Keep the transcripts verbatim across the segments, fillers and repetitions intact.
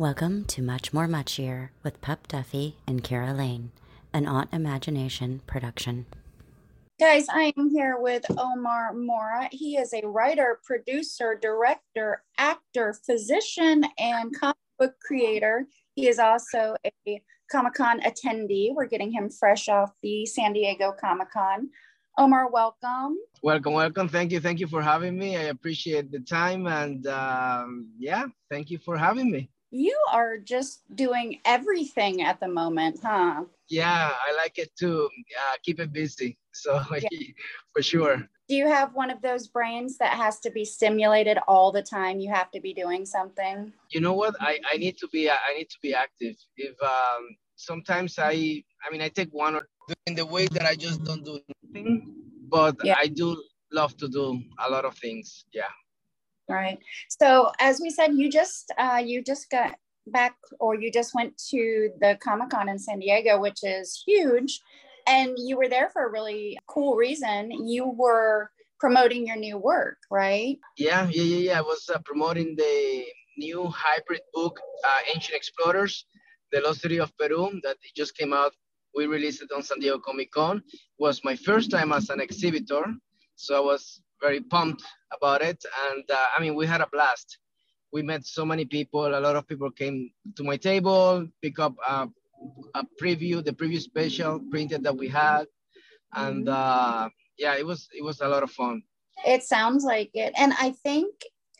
Welcome to Much More Muchier with Pup Duffy and Keira Lane, an Aunt Imagination production. Guys, I am here with Omar Moras. He is a writer, producer, director, actor, physician, and comic book creator. He is also a Comic-Con attendee. We're getting him fresh off the San Diego Comic-Con. Omar, welcome. Welcome, welcome. Thank you. Thank you for having me. I appreciate the time. And um, yeah, thank you for having me. You are just doing everything at the moment, huh? Yeah, I like it too. Yeah, keep it busy. So yeah. For sure. Do you have one of those brains that has to be stimulated all the time? You have to be doing something. You know what? I, I need to be I need to be active. If um, sometimes I I mean I take one or two in the way that I just don't do anything, but yeah. I do love to do a lot of things. Yeah. Right. So as we said, you just uh, you just got back, or you just went to the Comic-Con in San Diego, which is huge. And you were there for a really cool reason. You were promoting your new work, right? Yeah, yeah, yeah. yeah. I was uh, promoting the new hybrid book, uh, Ancient Explorers, The Lost City of Peru, that it just came out. We released it on San Diego Comic-Con. It was my first time as an exhibitor. So I was very pumped about it. And uh, I mean, we had a blast. We met so many people. A lot of people came to my table, pick up uh, a preview, the preview special printed that we had. And uh, yeah, it was it was a lot of fun. It sounds like it. And I think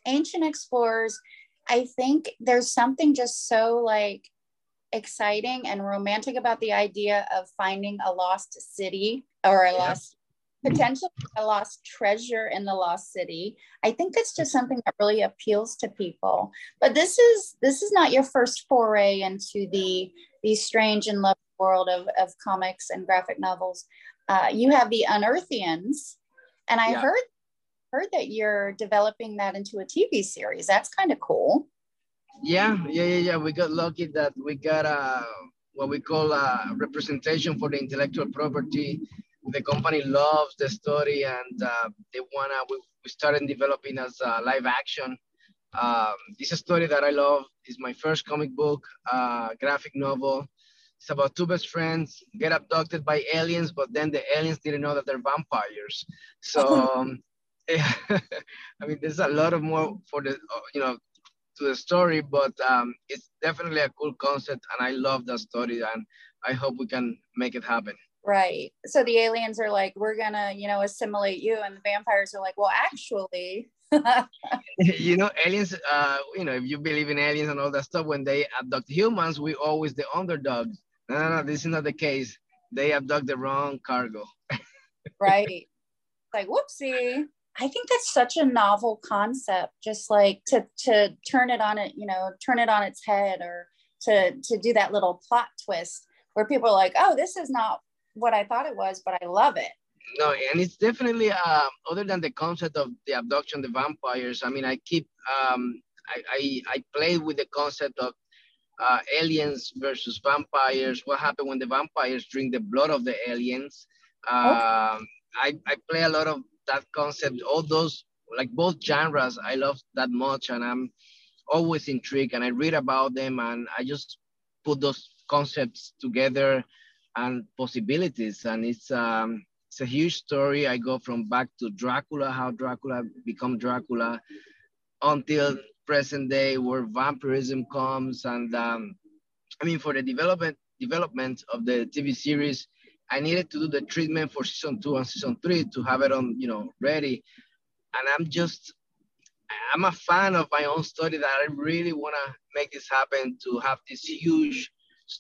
Ancient Explorers, I think there's something just so like exciting and romantic about the idea of finding a lost city or a yeah. lost potentially a lost treasure in the lost city. I think that's just something that really appeals to people. But this is this is not your first foray into the the strange and lovely world of, of comics and graphic novels. Uh, you have the Unearthians, and I yeah. heard heard that you're developing that into a T V series. That's kind of cool. Yeah, yeah, yeah, yeah. We got lucky that we got a what we call a representation for the intellectual property. The company loves the story, and uh, they wanna. We, we started developing as uh, live action. Um, it's a story that I love. It's my first comic book, uh, graphic novel. It's about two best friends get abducted by aliens, but then the aliens didn't know that they're vampires. So, um, yeah. I mean, there's a lot of more for the you know to the story, but um, it's definitely a cool concept, and I love that story, and I hope we can make it happen. Right. So the aliens are like, we're going to, you know, assimilate you. And the vampires are like, well, actually. you know, aliens, uh, you know, if you believe in aliens and all that stuff, when they abduct humans, we always the underdog. No, no, no, this is not the case. They abduct the wrong cargo. Right. Like, whoopsie. I think that's such a novel concept, just like to to turn it on it, you know, turn it on its head, or to to do that little plot twist where people are like, oh, this is not what I thought it was, but I love it. No, and it's definitely uh, other than the concept of the abduction, the vampires. I mean, I keep um, I, I I play with the concept of uh, aliens versus vampires. What happened when the vampires drink the blood of the aliens? Uh, okay. I I play a lot of that concept. All those like both genres, I love that much, and I'm always intrigued. And I read about them, and I just put those concepts together and possibilities, and it's um it's a huge story. I go from back to Dracula, how Dracula become Dracula, until present day where vampirism comes. And um I mean, for the development development of the T V series, I needed to do the treatment for season two and season three to have it on, you know, ready. And I'm just I'm a fan of my own story, that I really want to make this happen, to have this huge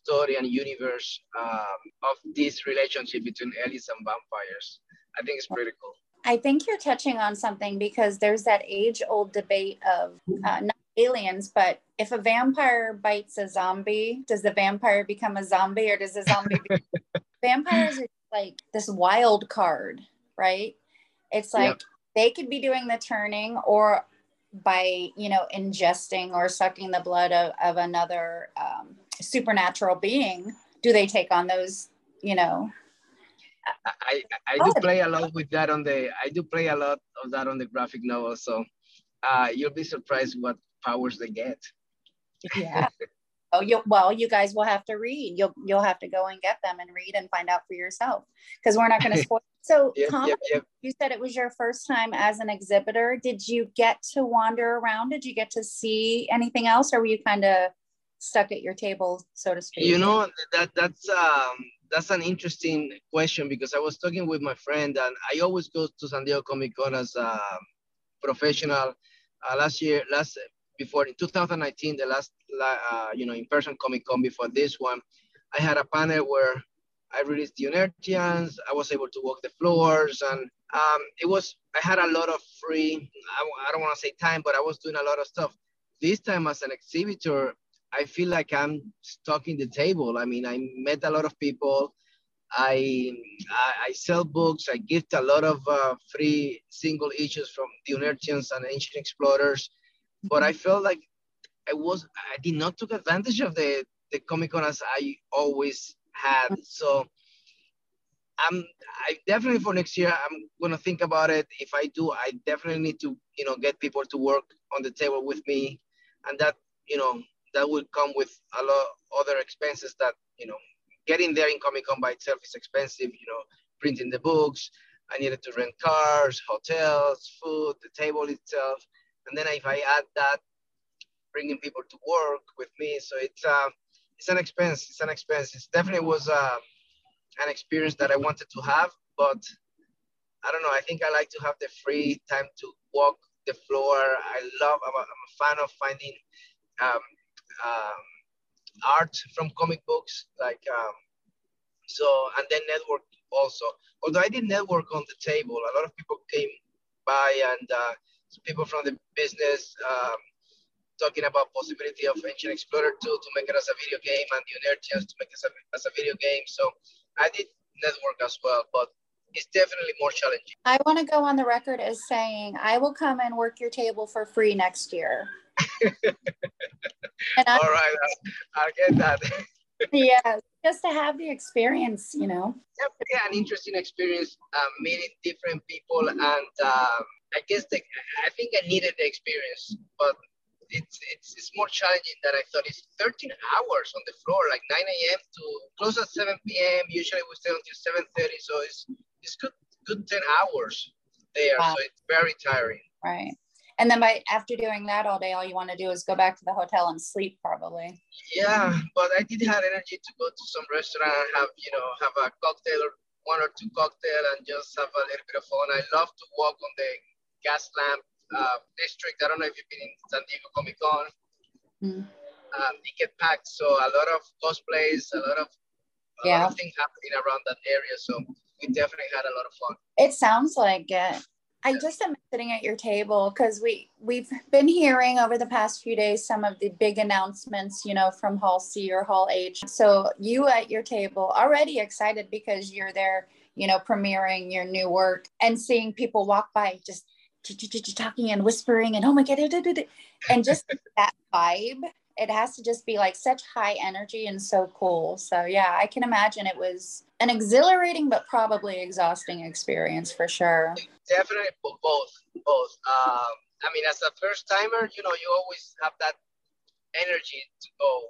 story and universe um, of this relationship between aliens and vampires. I think it's pretty cool. I think you're touching on something, because there's that age-old debate of uh, not aliens, but if a vampire bites a zombie, does the vampire become a zombie, or does the zombie become... Vampires are like this wild card, right? It's like yep. they could be doing the turning, or by, you know, ingesting or sucking the blood of, of another um, supernatural being, do they take on those, you know? I, I, I do play a lot with that on the, I do play a lot of that on the graphic novel. So uh, you'll be surprised what powers they get. Yeah. Oh, you, well, you guys will have to read. You'll you'll have to go and get them and read and find out for yourself, because we're not going to spoil. So, yep, Tom, yep, yep. You said it was your first time as an exhibitor. Did you get to wander around? Did you get to see anything else, or were you kind of stuck at your table, so to speak? You know, that that's um, that's an interesting question, because I was talking with my friend, and I always go to San Diego Comic-Con as a professional. Uh, last year, last. Before in two thousand nineteen, the last uh, you know in-person Comic-Con before this one, I had a panel where I released the Unearthians. I was able to walk the floors, and um, it was I had a lot of free. I, I don't want to say time, but I was doing a lot of stuff. This time as an exhibitor, I feel like I'm stuck in the table. I mean, I met a lot of people. I I, I sell books. I gift a lot of uh, free single issues from the Unearthians and Ancient Explorers. But I felt like I was, I did not take advantage of the, the Comic-Con as I always had. So I'm, I definitely for next year, I'm going to think about it. If I do, I definitely need to, you know, get people to work on the table with me. And that, you know, that will come with a lot of other expenses that, you know, getting there in Comic-Con by itself is expensive, you know, printing the books. I needed to rent cars, hotels, food, the table itself. And then if I add that, bringing people to work with me, so it's uh, it's an expense. It's an expense. It definitely was uh, an experience that I wanted to have, but I don't know. I think I like to have the free time to walk the floor. I love. I'm a, I'm a fan of finding um, um, art from comic books, like um, so, and then network also. Although I did network on the table, a lot of people came by and. Uh, people from the business um, talking about possibility of Ancient Explorer two to make it as a video game and the Unearthians to make it as a, as a video game. So I did network as well, but it's definitely more challenging. I want to go on the record as saying, I will come and work your table for free next year. All right, I'll, I'll get that. Yeah, just to have the experience, you know. Yeah, an interesting experience, uh, meeting different people and um, I guess the, I think I needed the experience, but it's, it's it's more challenging than I thought. It's thirteen hours on the floor, like nine a m to close at seven p m Usually we stay until seven thirty, so it's it's good good ten hours there. Wow. So it's very tiring. Right, and then by after doing that all day, all you want to do is go back to the hotel and sleep, probably. Yeah, but I did have energy to go to some restaurant and have you know have a cocktail or one or two cocktail and just have a little bit of fun. I love to walk on the gas lamp uh, district. I don't know if you've been in San Diego Comic-Con. Mm. Um, it get packed, so a lot of cosplays, a lot of, a yeah. lot of things happening around that area. So we definitely had a lot of fun. It sounds like it. I just am sitting at your table because we, we've been hearing over the past few days some of the big announcements, you know, from Hall C or Hall H. So you at your table already excited because you're there, you know, premiering your new work and seeing people walk by just talking and whispering and oh my god, and just that vibe. It has to just be like such high energy and so cool. So yeah, I can imagine it was an exhilarating but probably exhausting experience for sure. Definitely both, both. Um, I mean, as a first timer, you know, you always have that energy to go.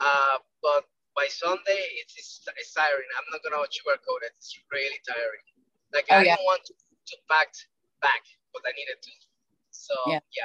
Uh, but by Sunday, it's, it's, it's tiring. I'm not gonna sugarcoat it. It's really tiring. Like oh, I yeah. didn't want to, to pack back. But I needed to. So yeah. yeah.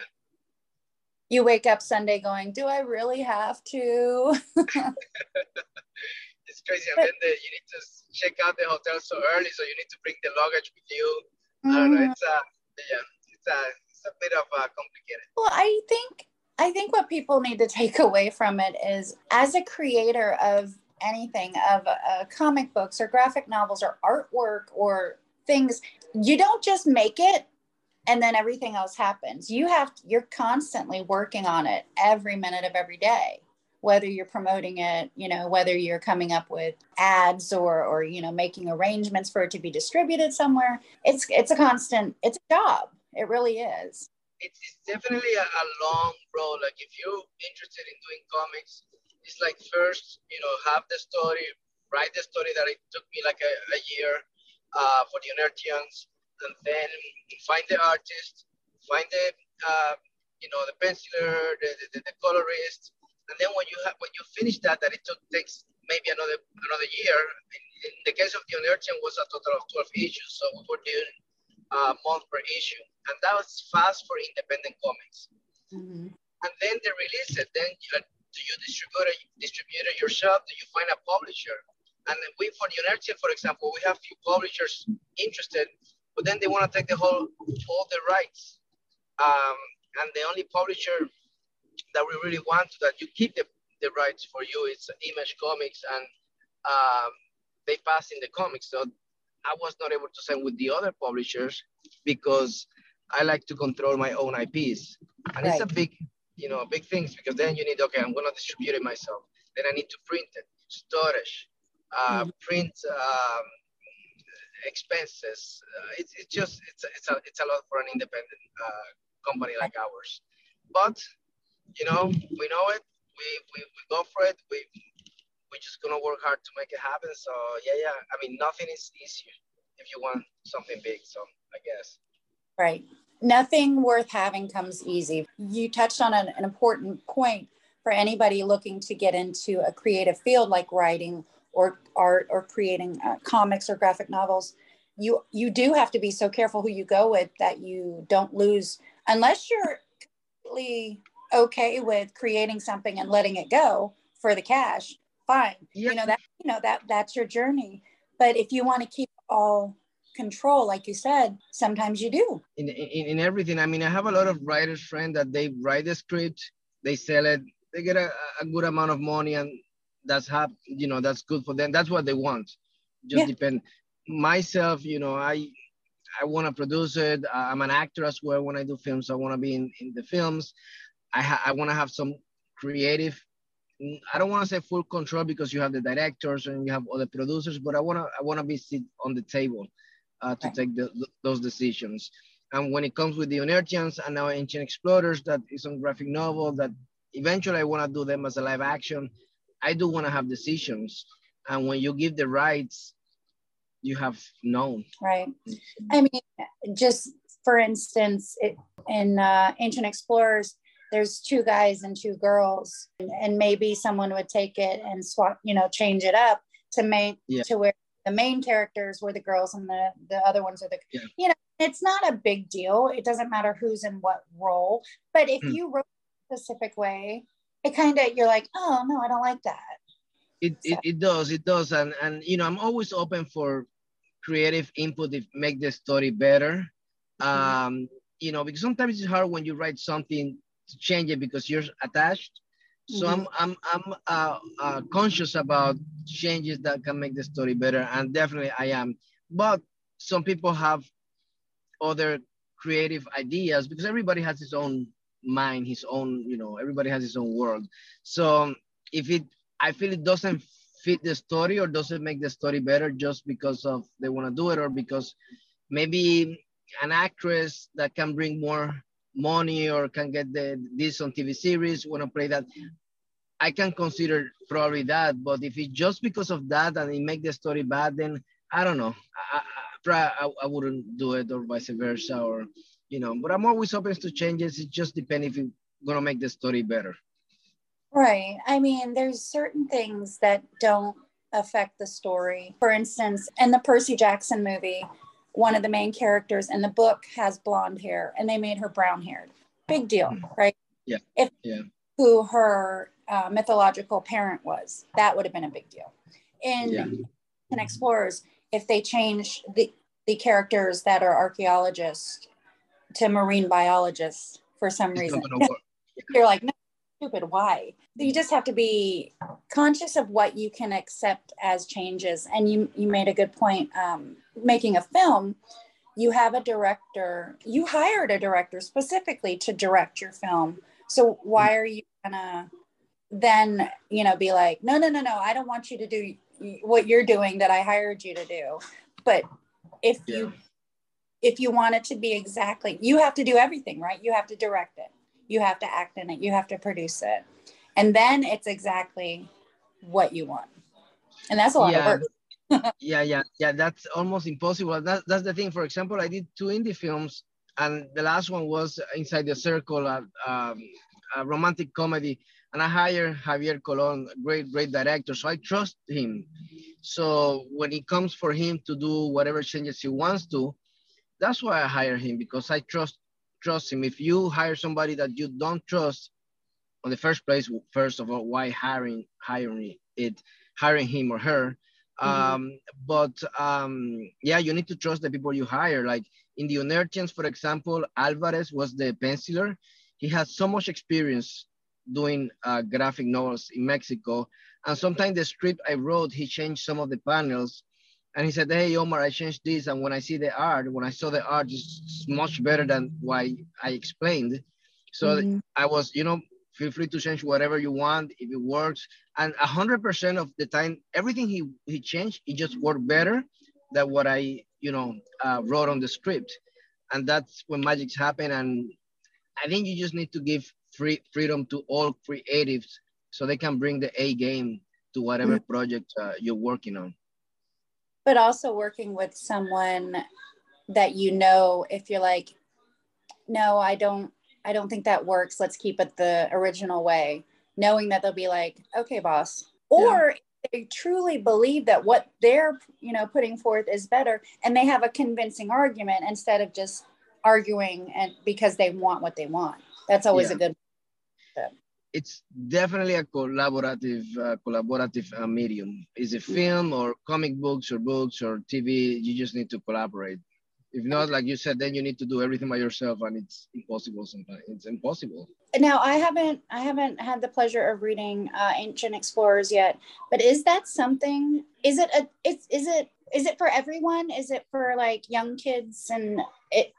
You wake up Sunday going, do I really have to? It's crazy. And then the, you need to check out the hotel so early, so you need to bring the luggage with you. Mm-hmm. I don't know. It's a, yeah, it's a, it's a bit of a complicated. Well, I think I think what people need to take away from it is, as a creator of anything, of uh, comic books or graphic novels or artwork or things, you don't just make it and then everything else happens. You have, you're constantly working on it every minute of every day, whether you're promoting it, you know, whether you're coming up with ads or, or, you know, making arrangements for it to be distributed somewhere. It's, it's a constant, it's a job. It really is. It's, it's definitely a, a long road. Like if you're interested in doing comics, it's like first, you know, have the story, write the story that it took me like a, a year uh, for the Unearthians. And then find the artist, find the, uh, you know, the penciler, the, the, the colorist, And then when you have when you finish that, that it took, takes maybe another another year. In, in the case of the Unearthian, was a total of twelve issues, so we were doing a month per issue, and that was fast for independent comics. Mm-hmm. And then they release it. Then you, do you distribute it, distribute it yourself? Do you find a publisher? And then we, for the Unearthian, for example, we have few publishers interested, but then they want to take the whole all the rights. Um, and the only publisher that we really want that you keep the, the rights for you is Image Comics, and um, they pass in the comics. So I was not able to sign with the other publishers because I like to control my own I Ps. And right. It's a big, you know, big things, because then you need, okay, I'm going to distribute it myself. Then I need to print it, storage, uh, mm-hmm. print um, expenses. Uh, it's, it's just, it's, it's, a, it's a lot for an independent uh, company like ours. But you know, we know it, we, we, we go for it, we, we're just gonna work hard to make it happen. So yeah, yeah, I mean, nothing is easier if you want something big, so I guess. Right, nothing worth having comes easy. You touched on an, an important point for anybody looking to get into a creative field like writing or art or creating uh, comics or graphic novels. You, you do have to be so careful who you go with that you don't lose, unless you're completely okay with creating something and letting it go for the cash, fine. Yeah. You know that you know that that's your journey. But if you want to keep all control, like you said, sometimes you do. In, in in everything. I mean, I have a lot of writers friends that they write the script, they sell it, they get a, a good amount of money, and that's hap- you know, that's good for them. That's what they want. Just yeah. depend. Myself, you know, I I want to produce it. I'm an actor as well. When I do films, I want to be in, in the films. I, ha- I want to have some creative, I don't want to say full control, because you have the directors and you have other producers, but I want to I want to be sit on the table uh, to okay. take the, the, those decisions. And when it comes with the Unearthians and now Ancient Explorers, that is on graphic novel, that eventually I want to do them as a live action, I do want to have decisions. And when you give the rights, you have known. Right. I mean, just for instance, it, in uh, Ancient Explorers, there's two guys and two girls, and, and maybe someone would take it and swap, you know, change it up to make yeah. to where the main characters were the girls and the, the other ones are the, yeah. you know, it's not a big deal. It doesn't matter who's in what role, but if mm. you wrote a specific way, it kind of, you're like, oh no, I don't like that. It, so. it it does, it does. And, and, you know, I'm always open for creative input to make the story better. Mm-hmm. Um, you know, because sometimes it's hard when you write something to change it because you're attached. So mm-hmm. I'm I'm I'm uh, uh, conscious about changes that can make the story better, and definitely I am. But some people have other creative ideas, because everybody has his own mind, his own, you know, everybody has his own world. So if it, I feel it doesn't fit the story or doesn't make the story better just because of they want to do it, or because maybe an actress that can bring more money or can get the this on T V series, want to play that, I can consider probably that. But if it's just because of that and it make the story bad, then I don't know, I, I, I wouldn't do it, or vice versa, or you know, but I'm always open to changes. It just depends if it's gonna make the story better. Right, I mean, there's certain things that don't affect the story. For instance, in the Percy Jackson movie, one of the main characters in the book has blonde hair, and they made her brown haired. Big deal, right? Yeah. If yeah. who her uh, mythological parent was, that would have been a big deal. In yeah. in Explorers, if they change the, the characters that are archaeologists to marine biologists for some it's reason, you're like, no, stupid, why? You just have to be conscious of what you can accept as changes. And you you made a good point. Um, making a film, you have a director, you hired a director specifically to direct your film. So why are you gonna then, you know, be like, no, no, no, no, I don't want you to do what you're doing that I hired you to do. But if yeah. you, if you want it to be exactly, you have to do everything, right? You have to direct it, you have to act in it, you have to produce it. And then it's exactly what you want. And that's a lot yeah. of work. yeah, yeah, yeah. That's almost impossible. That, that's the thing. For example, I did two indie films, and the last one was Inside the Circle, a, um, a romantic comedy. And I hired Javier Colon, great, great director. So I trust him. So when it comes for him to do whatever changes he wants to, that's why I hire him, because I trust trust him. If you hire somebody that you don't trust, on the first place, first of all, why hiring hiring it, hiring him or her? Mm-hmm. Um, but um, yeah, you need to trust the people you hire. Like in the Unearthians, for example, Alvarez was the penciler. He has so much experience doing uh, graphic novels in Mexico. And sometimes the script I wrote, he changed some of the panels. And he said, hey, Omar, I changed this. And when I see the art, when I saw the art, it's much better than why I explained. So mm-hmm. I was, you know, feel free to change whatever you want, if it works. And one hundred percent of the time, everything he, he changed, it just worked better than what I, you know, uh, wrote on the script. And that's when magic happens. And I think you just need to give free freedom to all creatives so they can bring the A game to whatever mm-hmm. project uh, you're working on. But also working with someone that you know, if you're like, no, I don't, I don't think that works. Let's keep it the original way, knowing that they'll be like, okay, boss. Or yeah. They truly believe that what they're, you know, putting forth is better, and they have a convincing argument instead of just arguing and because they want what they want. That's always yeah. a good. So. It's definitely a collaborative, uh, collaborative uh, medium. Is it film or comic books or books or T V? You just need to collaborate. If not, like you said, then you need to do everything by yourself, and it's impossible sometimes. It's impossible. Now, I haven't, I haven't had the pleasure of reading uh, Ancient Explorers yet. But is that something? Is it a? It's is it is it for everyone? Is it for like young kids? And it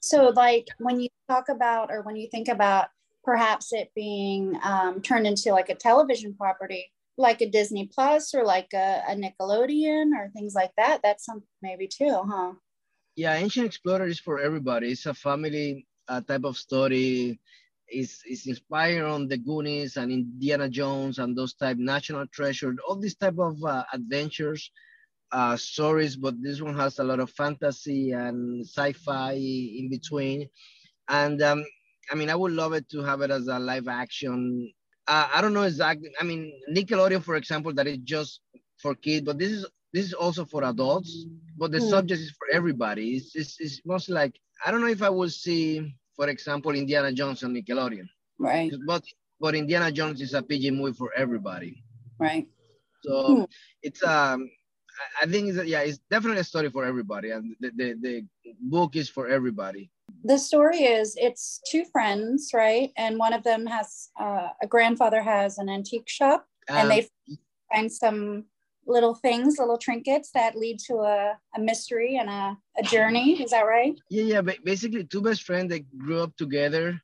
so like when you talk about or when you think about perhaps it being um, turned into like a television property, like a Disney Plus or like a, a Nickelodeon or things like that. That's something maybe too, huh? Yeah, Ancient Explorer is for everybody. It's a family uh, type of story. It's, it's inspired on the Goonies and Indiana Jones and those type, National Treasure, all these type of uh, adventures, uh, stories, but this one has a lot of fantasy and sci-fi in between. And um, I mean, I would love it to have it as a live action. Uh, I don't know exactly, I mean, Nickelodeon, for example, that is just for kids, but this is This is also for adults, but the mm. subject is for everybody. It's, it's, it's mostly like, I don't know if I will see, for example, Indiana Jones on Nickelodeon. Right. But, but Indiana Jones is a P G movie for everybody. Right. So mm. it's, um, I think, it's, yeah, it's definitely a story for everybody. And the, the, the book is for everybody. The story is, it's two friends, right? And one of them has, uh, a grandfather has an antique shop and um, they find some little things, little trinkets that lead to a, a mystery and a, a journey. Is that right? Yeah, yeah. But basically, two best friends that grew up together,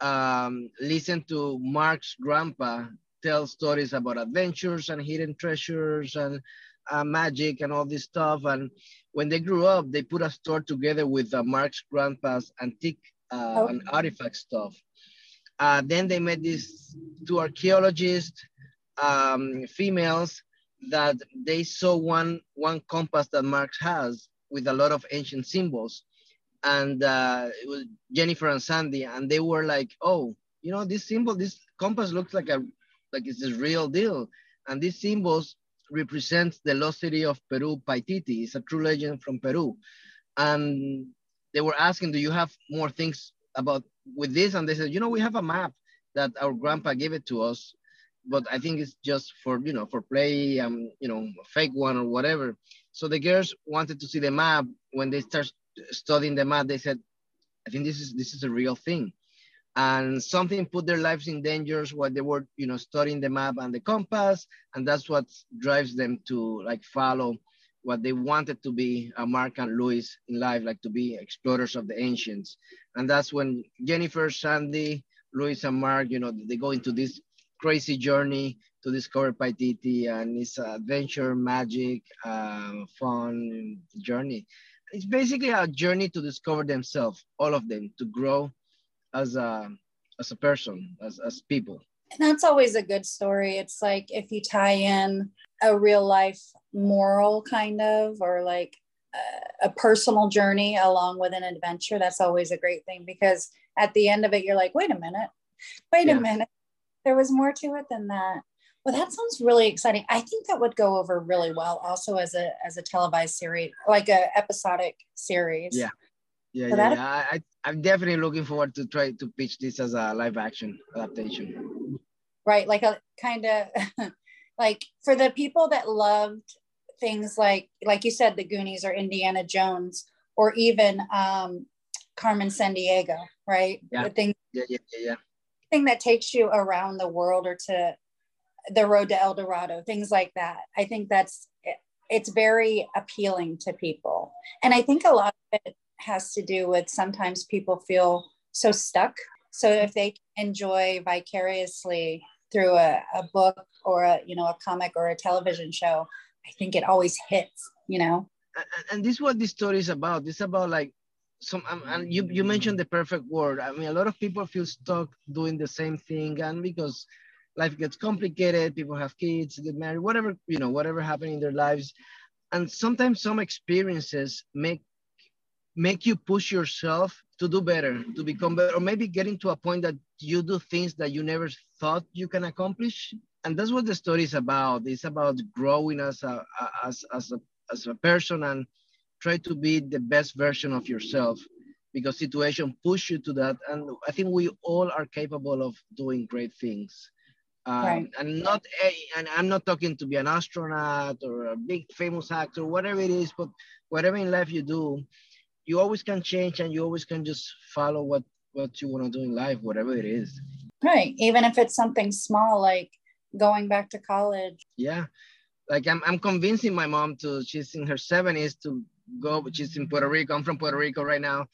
um, listen to Mark's grandpa tell stories about adventures and hidden treasures and uh, magic and all this stuff. And when they grew up, they put a store together with uh, Mark's grandpa's antique uh, oh. and artifact stuff. Uh, then they met these two archaeologists, um, females, that they saw one one compass that Marx has with a lot of ancient symbols, and uh, it was Jennifer and Sandy, and they were like, "Oh, you know, this symbol, this compass looks like a like it's a real deal, and these symbols represents the lost city of Peru, Paititi. It's a true legend from Peru." And they were asking, "Do you have more things about with this?" And they said, "You know, we have a map that our grandpa gave it to us, but I think it's just for, you know, for play, um, you know, a fake one or whatever." So the girls wanted to see the map. When they start studying the map, they said, I think this is this is a real thing. And something put their lives in danger while they were, you know, studying the map and the compass. And that's what drives them to like follow what they wanted to be, uh, Mark and Louis in life, like to be explorers of the ancients. And that's when Jennifer, Sandy, Louis and Mark, you know, they go into this crazy journey to discover Paititi, and it's an adventure, magic, uh, fun journey. It's basically a journey to discover themselves, all of them, to grow as a as a person, as, as people. And that's always a good story. It's like if you tie in a real life moral kind of, or like a, a personal journey along with an adventure, that's always a great thing, because at the end of it, you're like, wait a minute, wait yeah. a minute. there was more to it than that. Well, that sounds really exciting. I think that would go over really well also as a as a televised series, like a episodic series. Yeah. Yeah, so yeah, yeah. I, I'm definitely looking forward to try to pitch this as a live action adaptation. Right, like a kind of like for the people that loved things like, like you said, the Goonies or Indiana Jones, or even um, Carmen Sandiego, right? Yeah. The thing, yeah, yeah, yeah, yeah. Thing that takes you around the world or to the road to El Dorado, things like that. I think that's, it, it's very appealing to people. And I think a lot of it has to do with sometimes people feel so stuck. So if they enjoy vicariously through a, a book or a, you know, a comic or a television show, I think it always hits, you know? And this is what this story is about. It's about like some, um, and you, you mentioned the perfect word. I mean, a lot of people feel stuck doing the same thing, and because life gets complicated, people have kids, get married, whatever, you know, whatever happened in their lives. And sometimes some experiences make, make you push yourself to do better, to become better, or maybe getting to a point that you do things that you never thought you can accomplish. And that's what the story is about. It's about growing as a, as, as a, as a person, and try to be the best version of yourself, because situation push you to that. And I think we all are capable of doing great things. Um, right. And not, a, and I'm not talking to be an astronaut or a big famous actor, whatever it is, but whatever in life you do, you always can change, and you always can just follow what, what you want to do in life, whatever it is. Right. Even if it's something small, like going back to college. Yeah. Like I'm, I'm convincing my mom to, she's in her seventies to go, she's in Puerto Rico. I'm from Puerto Rico right now.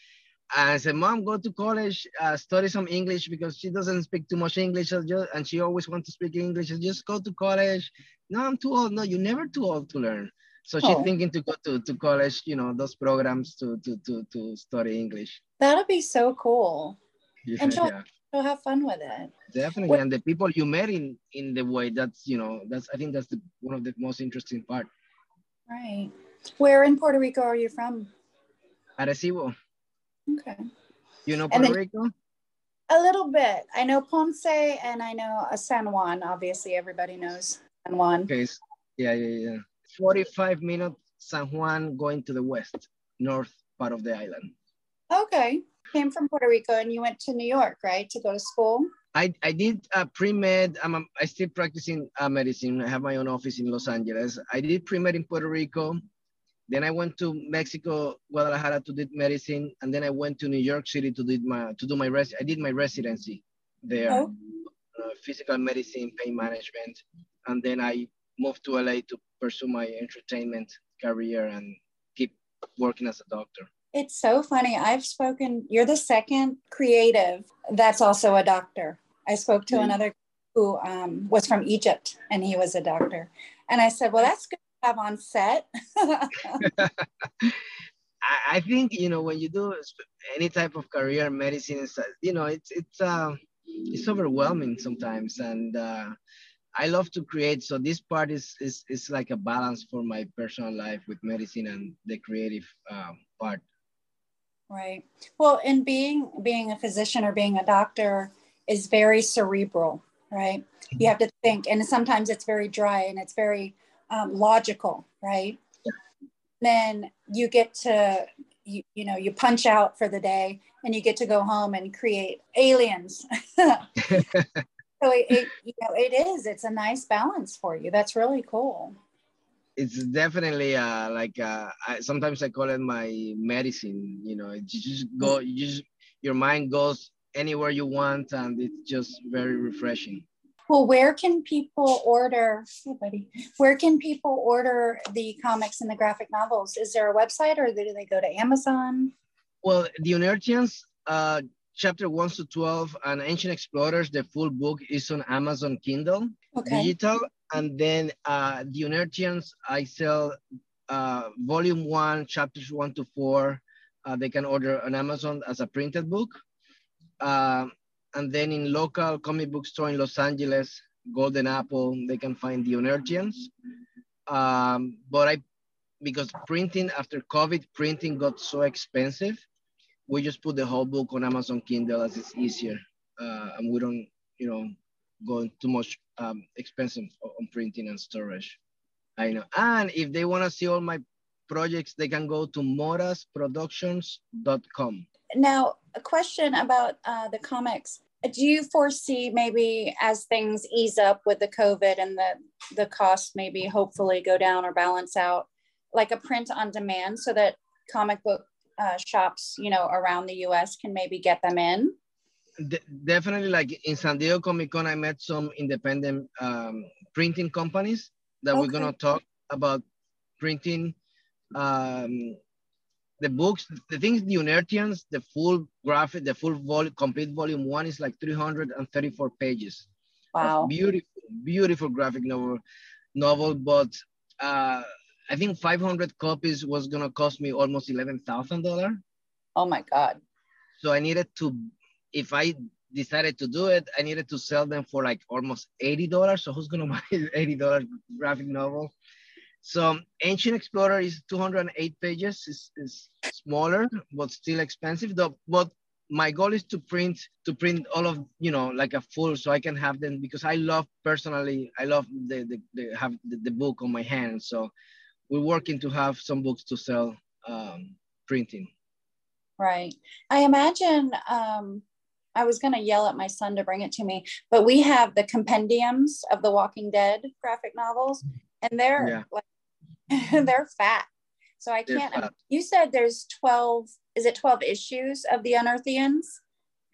I said, Mom, go to college, uh, study some English, because she doesn't speak too much English, and she always wants to speak English. Said, just go to college. No, I'm too old. No, you're never too old to learn. So she's oh. thinking to go to, to college, you know, those programs to to to, to study English. That'll be so cool. Yeah, and she'll, yeah. she'll have fun with it. Definitely. What, and the people you met in, in the way, that's, you know, that's, I think that's the, one of the most interesting part. Right. Where in Puerto Rico are you from? Arecibo. Okay. You know Puerto then, Rico? A little bit. I know Ponce, and I know San Juan. Obviously, everybody knows San Juan. Okay. Yeah, yeah, yeah. forty-five minutes San Juan, going to the west, north part of the island. Okay. Came from Puerto Rico, and you went to New York, right, to go to school? I, I did a pre-med. I'm, a, I still practicing uh, medicine. I have my own office in Los Angeles. I did pre-med in Puerto Rico. Then I went to Mexico, Guadalajara, to do medicine, and then I went to New York City to do my to do my res. I did my residency there, oh. uh, physical medicine, pain management, and then I moved to L A to pursue my entertainment career and keep working as a doctor. It's so funny. I've spoken. You're the second creative that's also a doctor. I spoke to mm-hmm. another who um, was from Egypt, and he was a doctor, and I said, "Well, that's good." Have on set. I think, you know, when you do any type of career, medicine, you know, it's it's uh, it's overwhelming sometimes, and uh, I love to create. So this part is is is like a balance for my personal life with medicine and the creative um, part. Right. Well, and being being a physician or being a doctor is very cerebral, right? You have to think, and sometimes it's very dry and it's very Um, logical, right? Yeah. Then you get to, you, you know, you punch out for the day, and you get to go home and create aliens. So it, it, you know, it is, it's a nice balance for you. That's really cool. It's definitely uh, like, uh, I, sometimes I call it my medicine, you know, you just go, you just, your mind goes anywhere you want, and it's just very refreshing. Well, where can people order, hey buddy, where can people order the comics and the graphic novels? Is there a website, or do they go to Amazon? Well, the Unearthians, uh, chapter one to twelve, and Ancient Explorers, the full book, is on Amazon Kindle, okay. digital. And then uh, the Unearthians, I sell uh, volume one, chapters one to four. Uh, they can order on Amazon as a printed book. Uh, And then in local comic book store in Los Angeles, Golden Apple, they can find the Unearthians. Um, but I, because printing after COVID, printing got so expensive, we just put the whole book on Amazon Kindle as it's easier. Uh, and we don't, you know, going too much um, expensive on printing and storage. I know. And if they want to see all my projects, they can go to moras productions dot com. Now, a question about uh, the comics. Do you foresee maybe as things ease up with the COVID and the, the costs maybe hopefully go down or balance out, like a print on demand so that comic book uh, shops, you know, around the U S can maybe get them in? De definitely, like in San Diego Comic-Con, I met some independent um, printing companies that okay. we're going to talk about printing um, the books, the things, the Unearthians, the full graphic, the full volume, complete volume one is like three hundred thirty-four pages. Wow. Beautiful, beautiful graphic novel, novel but uh, I think five hundred copies was going to cost me almost eleven thousand dollars. Oh my God. So I needed to, if I decided to do it, I needed to sell them for like almost eighty dollars. So who's going to buy an eighty dollar graphic novel? So Ancient Explorer is two hundred eight pages. It's, it's smaller, but still expensive. The, but my goal is to print, to print all of, you know, like a full, so I can have them, because I love personally, I love the, the, the have the, the book on my hand. So we're working to have some books to sell um, printing. Right. I imagine, um... I was going to yell at my son to bring it to me, but we have the compendiums of the Walking Dead graphic novels, and they're yeah. like, they're fat. So I can't, you said there's twelve, is it twelve issues of the Unearthians?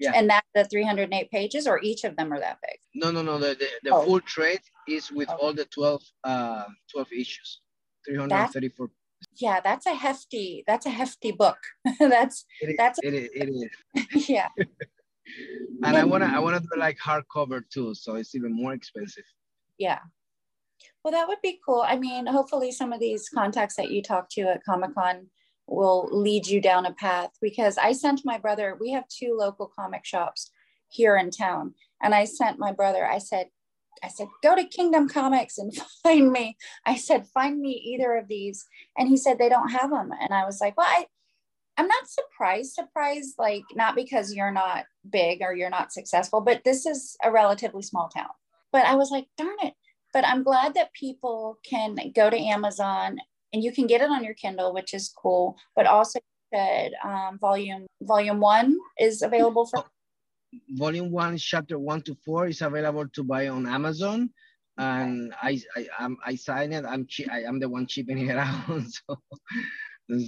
Yeah. And that's the three hundred eight pages, or each of them are that big? No, no, no. The, the, the oh. full trade is with oh. all the twelve, uh, twelve issues, three hundred thirty-four. That's, yeah, that's a hefty, that's a hefty book. that's, it is, that's, it is, it is. yeah. And I wanna, I wanna do like hardcover too, so it's even more expensive. Yeah, well, that would be cool. I mean, hopefully some of these contacts that you talk to at Comic-Con will lead you down a path, because I sent my brother, we have two local comic shops here in town, and I sent my brother, I said, I said, go to Kingdom Comics and find me. I said, find me either of these. And he said, they don't have them. And I was like, well, I, I'm not surprised, surprised, like not because you're not big or you're not successful, but this is a relatively small town. But I was like, darn it. But I'm glad that people can go to Amazon and you can get it on your Kindle, which is cool. But also that um, volume, volume one is available for. Volume one, chapter one to four is available to buy on Amazon. And I, I, I'm, I sign it. I'm, I, I'm the one shipping it out. So.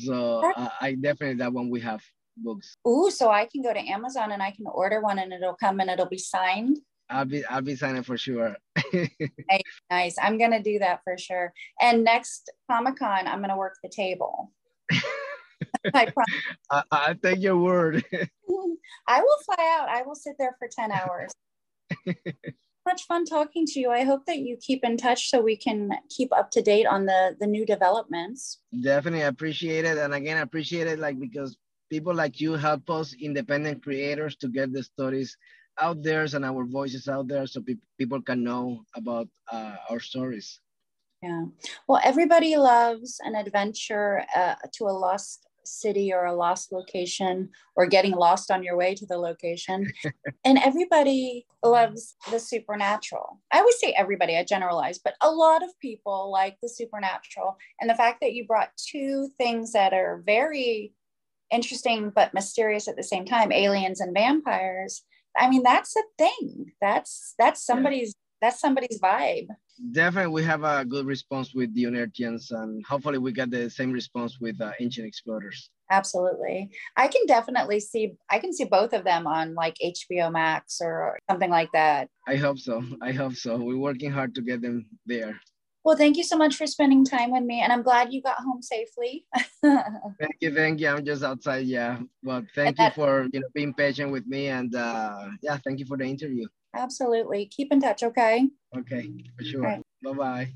So uh, I definitely, that one we have books. Ooh, so I can go to Amazon and I can order one and it'll come and it'll be signed. I'll be, I'll be signing for sure. Nice, nice. I'm going to do that for sure. And next Comic-Con, I'm going to work the table. I promise. I, I take your word. I will fly out. I will sit there for ten hours. Much fun talking to you. I hope that you keep in touch so we can keep up to date on the the new developments. Definitely appreciate it, and again appreciate it, like, because people like you help us independent creators to get the stories out there and our voices out there, so pe people can know about uh, our stories. Yeah, well, everybody loves an adventure uh, to a lost city or a lost location, or getting lost on your way to the location. And everybody loves the supernatural. I always say everybody, I generalize, but a lot of people like the supernatural. And the fact that you brought two things that are very interesting but mysterious at the same time, aliens and vampires, I mean, that's a thing. That's that's somebody's that's somebody's vibe. Definitely, we have a good response with the Unearthians, and hopefully we get the same response with uh, Ancient Explorers. Absolutely. I can definitely see, I can see both of them on like H B O Max or something like that. I hope so. I hope so. We're working hard to get them there. Well, thank you so much for spending time with me, and I'm glad you got home safely. Thank you. Thank you. I'm just outside. Yeah. Well, thank you for, you know, being patient with me, and uh, yeah, thank you for the interview. Absolutely. Keep in touch, okay? Okay, for sure. Right. Bye-bye.